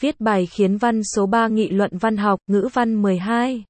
Viết bài khiến văn số 3 nghị luận văn học ngữ văn 12.